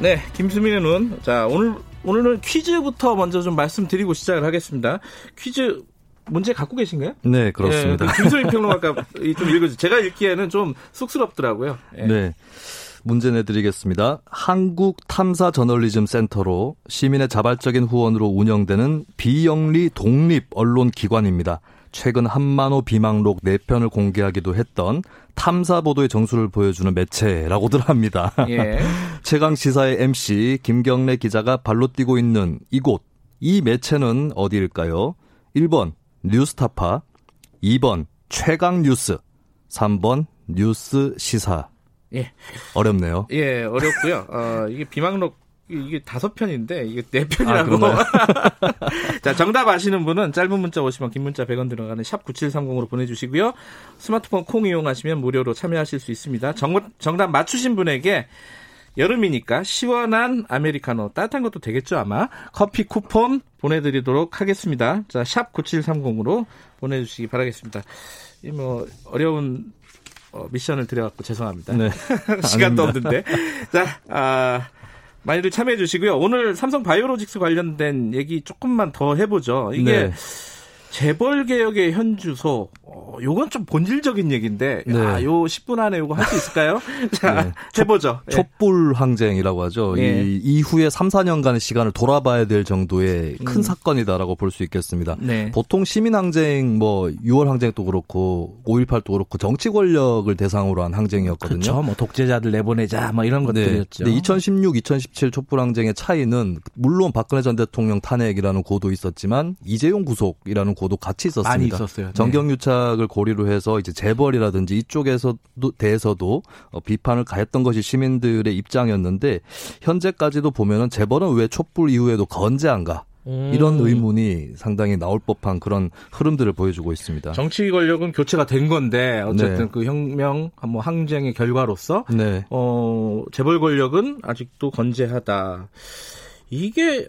네, 김수민의 눈. 자, 오늘은 퀴즈부터 먼저 좀 말씀드리고 시작을 하겠습니다. 퀴즈 문제 갖고 계신가요? 네, 그렇습니다. 예, 김수민 평론가가 좀 읽어주세요. 제가 읽기에는 좀 쑥스럽더라고요. 예. 네, 문제 내드리겠습니다. 한국탐사저널리즘센터로 시민의 자발적인 후원으로 운영되는 비영리 독립 언론기관입니다. 최근 한만호 비망록 4편을 공개하기도 했던 탐사보도의 정수를 보여주는 매체라고들 합니다. 예. 최강시사의 MC 김경래 기자가 발로 뛰고 있는 이곳, 이 매체는 어디일까요? 1번 뉴스타파, 2번 최강뉴스, 3번 뉴스시사. 예. 어렵네요. 예, 어렵고요. 이게 비망록 이게 5편인데 이게 4편이라고. 자, 정답 아시는 분은 짧은 문자 50원, 긴 문자 100원 들어가는 샵 9730으로 보내주시고요. 스마트폰 콩 이용하시면 무료로 참여하실 수 있습니다. 정답 맞추신 분에게 여름이니까 시원한 아메리카노, 따뜻한 것도 되겠죠 아마, 커피 쿠폰 보내드리도록 하겠습니다. 자, 샵 9730으로 보내주시기 바라겠습니다. 이 뭐 어려운 미션을 드려갖고 죄송합니다. 네. 시간도 없는데. 자, 많이들 참여해 주시고요. 오늘 삼성 바이오로직스 관련된 얘기 조금만 더 해보죠. 이게 네. 재벌 개혁의 현주소. 요건 좀 본질적인 얘기인데, 네. 요 10분 안에 요거 할 수 있을까요? 자, 네. 해보죠. 촛불 항쟁이라고 하죠. 네. 이 이후에 3-4년간의 시간을 돌아봐야 될 정도의 큰 사건이다라고 볼 수 있겠습니다. 네. 보통 시민 항쟁, 6월 항쟁도 그렇고 5.18도 그렇고 정치 권력을 대상으로 한 항쟁이었거든요. 그렇죠. 독재자들 내보내자, 이런 것들이었죠. 네. 2016, 2017 촛불 항쟁의 차이는 물론 박근혜 전 대통령 탄핵이라는 고도 있었지만 이재용 구속이라는 고도 같이 있었습니다. 많이 있었어요. 정경유착을 고리로 해서 이제 재벌이라든지 이쪽에서도 대해서도 비판을 가했던 것이 시민들의 입장이었는데, 현재까지도 보면은 재벌은 왜 촛불 이후에도 건재한가? 이런 의문이 상당히 나올 법한 그런 흐름들을 보여주고 있습니다. 정치 권력은 교체가 된 건데 어쨌든 네. 그 혁명, 항쟁의 결과로서 네. 재벌 권력은 아직도 건재하다. 이게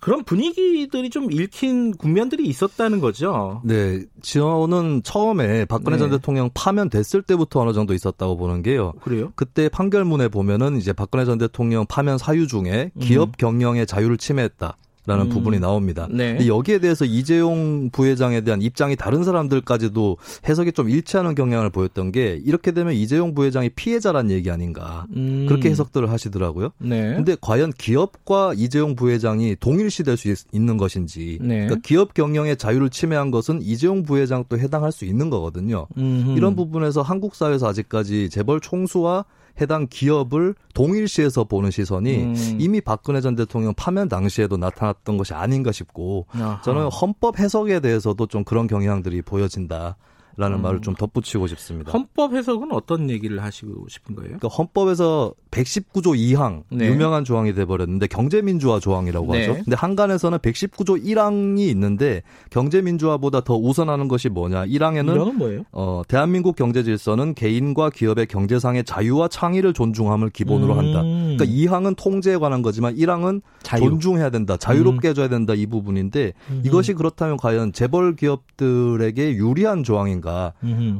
그런 분위기들이 좀 읽힌 국면들이 있었다는 거죠. 네, 저는 처음에 박근혜 네. 전 대통령 파면됐을 때부터 어느 정도 있었다고 보는 게요. 그래요? 그때 판결문에 보면은 이제 박근혜 전 대통령 파면 사유 중에 기업 경영의 자유를 침해했다. 라는 부분이 나옵니다. 네. 근데 여기에 대해서 이재용 부회장에 대한 입장이 다른 사람들까지도 해석이 좀 일치하는 경향을 보였던 게, 이렇게 되면 이재용 부회장이 피해자란 얘기 아닌가 그렇게 해석들을 하시더라고요. 네. 근데 과연 기업과 이재용 부회장이 동일시될 수 있는 것인지, 네. 그러니까 기업 경영의 자유를 침해한 것은 이재용 부회장도 해당할 수 있는 거거든요. 이런 부분에서 한국 사회에서 아직까지 재벌 총수와 해당 기업을 동일시해서 보는 시선이 이미 박근혜 전 대통령 파면 당시에도 나타났던 것이 아닌가 싶고, 아하. 저는 헌법 해석에 대해서도 좀 그런 경향들이 보여진다. 라는 말을 좀 덧붙이고 싶습니다. 헌법 해석은 어떤 얘기를 하시고 싶은 거예요? 그러니까 헌법에서 119조 2항 네. 유명한 조항이 돼버렸는데 경제민주화 조항이라고 네. 하죠. 근데 한간에서는 119조 1항이 있는데 경제민주화보다 더 우선하는 것이 뭐냐? 1항에는 뭐예요? 대한민국 경제질서는 개인과 기업의 경제상의 자유와 창의를 존중함을 기본으로 한다. 그러니까 2항은 통제에 관한 거지만 1항은 자유. 존중해야 된다. 자유롭게 해줘야 된다. 이 부분인데 이것이 그렇다면 과연 재벌 기업들에게 유리한 조항인가?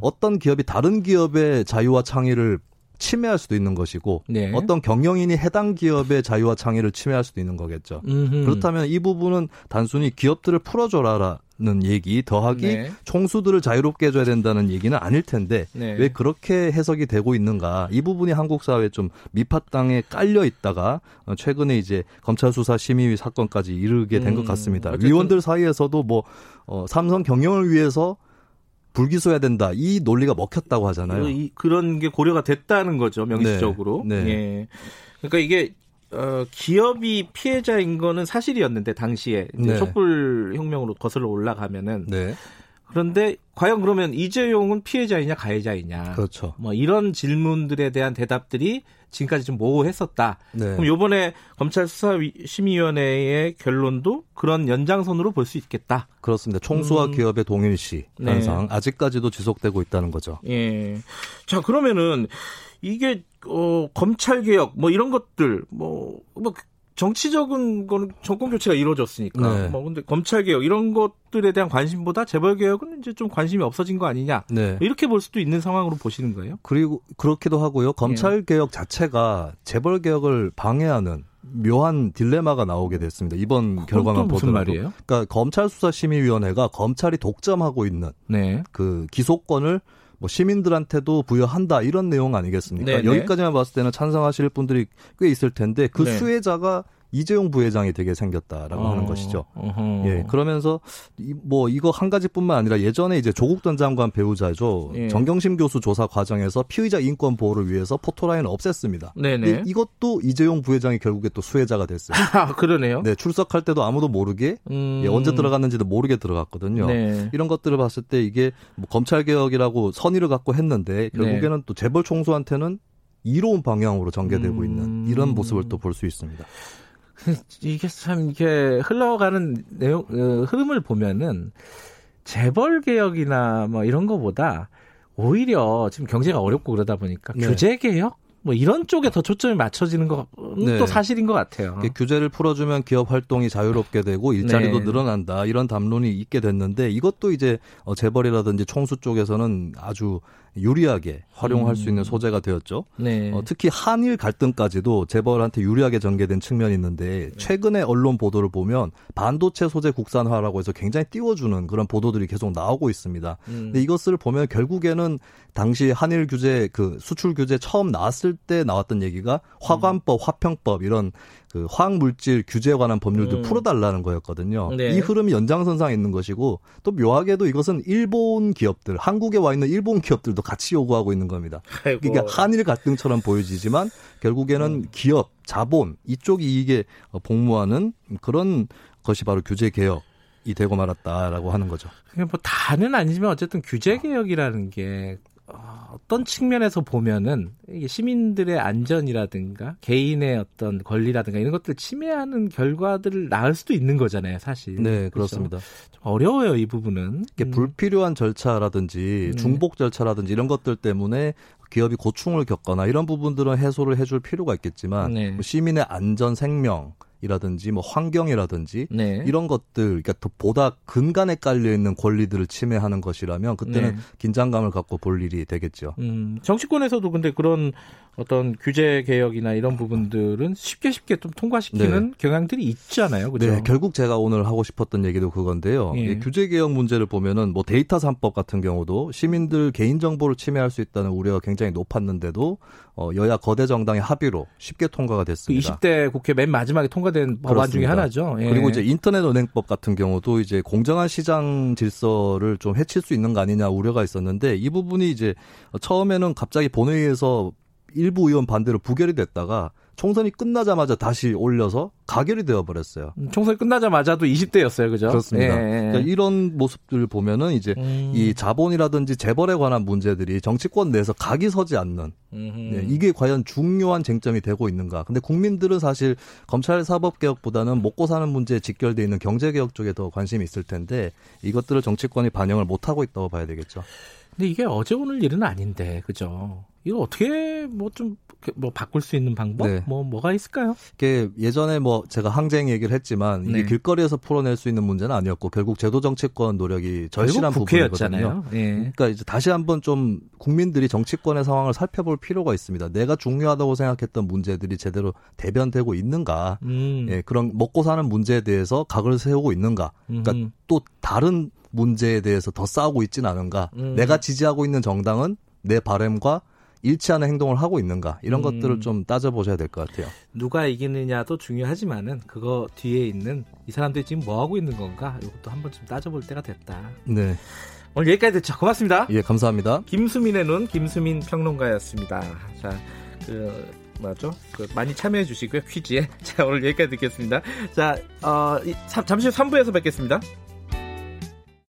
어떤 기업이 다른 기업의 자유와 창의를 침해할 수도 있는 것이고 네. 어떤 경영인이 해당 기업의 자유와 창의를 침해할 수도 있는 거겠죠. 그렇다면 이 부분은 단순히 기업들을 풀어줘라는 얘기 더하기 네. 총수들을 자유롭게 해줘야 된다는 얘기는 아닐 텐데 네. 왜 그렇게 해석이 되고 있는가. 이 부분이 한국 사회에 좀 밑바탕에 깔려 있다가 최근에 이제 검찰 수사 심의위 사건까지 이르게 된 것 같습니다. 어쨌든. 위원들 사이에서도 삼성 경영을 위해서 불기소해야 된다. 이 논리가 먹혔다고 하잖아요. 그런 게 고려가 됐다는 거죠. 명시적으로. 네, 네. 예. 그러니까 이게 기업이 피해자인 거는 사실이었는데 당시에 네. 촛불 혁명으로 거슬러 올라가면은 네. 그런데 과연 그러면 이재용은 피해자이냐 가해자이냐. 그렇죠. 뭐 이런 질문들에 대한 대답들이 지금까지 좀 모호했었다. 네. 그럼 이번에 검찰 수사심의위원회의 결론도 그런 연장선으로 볼 수 있겠다. 그렇습니다. 총수와 기업의 동일시 현상. 네. 아직까지도 지속되고 있다는 거죠. 예. 자, 그러면은 이게 검찰 개혁 뭐 이런 것들 뭐 정치적인 거는 정권 교체가 이루어졌으니까. 네. 뭐 근데 검찰 개혁 이런 것들에 대한 관심보다 재벌 개혁은 이제 좀 관심이 없어진 거 아니냐. 네. 이렇게 볼 수도 있는 상황으로 보시는 거예요? 그리고 그렇기도 하고요. 검찰 개혁 자체가 재벌 개혁을 방해하는 묘한 딜레마가 나오게 됐습니다. 이번 결과만 보더라도. 무슨 말이에요? 그러니까 검찰 수사심의위원회가 검찰이 독점하고 있는 네. 그 기소권을 뭐 시민들한테도 부여한다 이런 내용 아니겠습니까? 네네. 여기까지만 봤을 때는 찬성하실 분들이 꽤 있을 텐데 그 네. 수혜자가 이재용 부회장이 되게 생겼다라고 하는 것이죠. 예, 그러면서 뭐 이거 한 가지뿐만 아니라 예전에 이제 조국 전 장관 배우자죠. 예. 정경심 교수 조사 과정에서 피의자 인권 보호를 위해서 포토라인을 없앴습니다. 네네. 이것도 이재용 부회장이 결국에 또 수혜자가 됐어요. 그러네요. 네, 출석할 때도 아무도 모르게 예, 언제 들어갔는지도 모르게 들어갔거든요. 네. 이런 것들을 봤을 때 이게 뭐 검찰개혁이라고 선의를 갖고 했는데 결국에는 네. 또 재벌 총수한테는 이로운 방향으로 전개되고 있는 이런 모습을 또 볼 수 있습니다. 이게 참 이게 흘러가는 내용 흐름을 보면은 재벌 개혁이나 뭐 이런 거보다 오히려 지금 경제가 어렵고 그러다 보니까 네. 규제 개혁 뭐 이런 쪽에 더 초점이 맞춰지는 건 네. 또 사실인 것 같아요. 규제를 풀어주면 기업 활동이 자유롭게 되고 일자리도 네. 늘어난다 이런 담론이 있게 됐는데 이것도 이제 재벌이라든지 총수 쪽에서는 아주 유리하게 활용할 수 있는 소재가 되었죠. 네. 특히 한일 갈등까지도 재벌한테 유리하게 전개된 측면이 있는데 최근에 언론 보도를 보면 반도체 소재 국산화라고 해서 굉장히 띄워주는 그런 보도들이 계속 나오고 있습니다. 근데 이것을 보면 결국에는 당시 한일 규제 그 수출 규제 처음 나왔을 때 나왔던 얘기가 화관법, 화평법 이런 그 화학물질 규제에 관한 법률도 풀어달라는 거였거든요. 네. 이 흐름이 연장선상에 있는 것이고 또 묘하게도 이것은 일본 기업들, 한국에 와 있는 일본 기업들도 같이 요구하고 있는 겁니다. 아이고. 그러니까 한일 갈등처럼 보여지지만 결국에는 기업, 자본 이쪽 이익에 복무하는 그런 것이 바로 규제 개혁. 이 되고 말았다라고 하는 거죠. 그냥 뭐 다는 아니지만 어쨌든 규제 개혁이라는 게 어떤 측면에서 보면은 이게 시민들의 안전이라든가 개인의 어떤 권리라든가 이런 것들 침해하는 결과들을 낳을 수도 있는 거잖아요, 사실. 네, 그렇습니다. 좀 어려워요, 이 부분은. 이게 불필요한 절차라든지 중복 절차라든지 이런 것들 때문에 기업이 고충을 겪거나 이런 부분들은 해소를 해줄 필요가 있겠지만 네. 시민의 안전, 생명 이라든지 뭐 환경이라든지 네. 이런 것들 그러니까 보다 근간에 깔려 있는 권리들을 침해하는 것이라면 그때는 네. 긴장감을 갖고 볼 일이 되겠죠. 정치권에서도 근데 그런 어떤 규제 개혁이나 이런 부분들은 쉽게 좀 통과시키는 네. 경향들이 있잖아요. 그렇죠? 네, 결국 제가 오늘 하고 싶었던 얘기도 그건데요. 예. 이 규제 개혁 문제를 보면은 뭐 데이터 산법 같은 경우도 시민들 개인 정보를 침해할 수 있다는 우려가 굉장히 높았는데도 여야 거대 정당의 합의로 쉽게 통과가 됐습니다. 그 20대 국회 맨 마지막에 통과된 법안 중에 하나죠. 예. 그리고 이제 인터넷 은행법 같은 경우도 이제 공정한 시장 질서를 좀 해칠 수 있는 거 아니냐 우려가 있었는데 이 부분이 이제 처음에는 갑자기 본회의에서 일부 의원 반대로 부결이 됐다가 총선이 끝나자마자 다시 올려서 가결이 되어버렸어요. 총선이 끝나자마자도 20대였어요. 그죠? 그렇습니다. 예. 그러니까 이런 모습들을 보면은 이제 이 자본이라든지 재벌에 관한 문제들이 정치권 내에서 각이 서지 않는 예. 이게 과연 중요한 쟁점이 되고 있는가. 근데 국민들은 사실 검찰 사법개혁보다는 먹고 사는 문제에 직결되어 있는 경제개혁 쪽에 더 관심이 있을 텐데 이것들을 정치권이 반영을 못하고 있다고 봐야 되겠죠. 근데 이게 어제 오늘 일은 아닌데, 그죠? 이거 어떻게 좀 바꿀 수 있는 방법? 네. 뭐가 있을까요? 이게 예전에 제가 항쟁 얘기를 했지만 이게 네. 길거리에서 풀어낼 수 있는 문제는 아니었고 결국 제도 정치권 노력이 절실한 부분이거든요. 네. 그러니까 이제 다시 한번 좀 국민들이 정치권의 상황을 살펴볼 필요가 있습니다. 내가 중요하다고 생각했던 문제들이 제대로 대변되고 있는가? 예, 그런 먹고 사는 문제에 대해서 각을 세우고 있는가? 그러니까 또 다른 문제에 대해서 더 싸우고 있지는 않은가? 내가 지지하고 있는 정당은 내 바램과 일치하는 행동을 하고 있는가 이런 것들을 좀 따져보셔야 될 것 같아요. 누가 이기느냐도 중요하지만은 그거 뒤에 있는 이 사람들이 지금 뭐 하고 있는 건가 이것도 한번 좀 따져볼 때가 됐다. 네. 오늘 여기까지 듣죠. 고맙습니다. 예, 감사합니다. 김수민의 눈 김수민 평론가였습니다. 자, 많이 참여해 주시고요 퀴즈에. 자, 오늘 여기까지 듣겠습니다. 자, 잠시 후 3부에서 뵙겠습니다.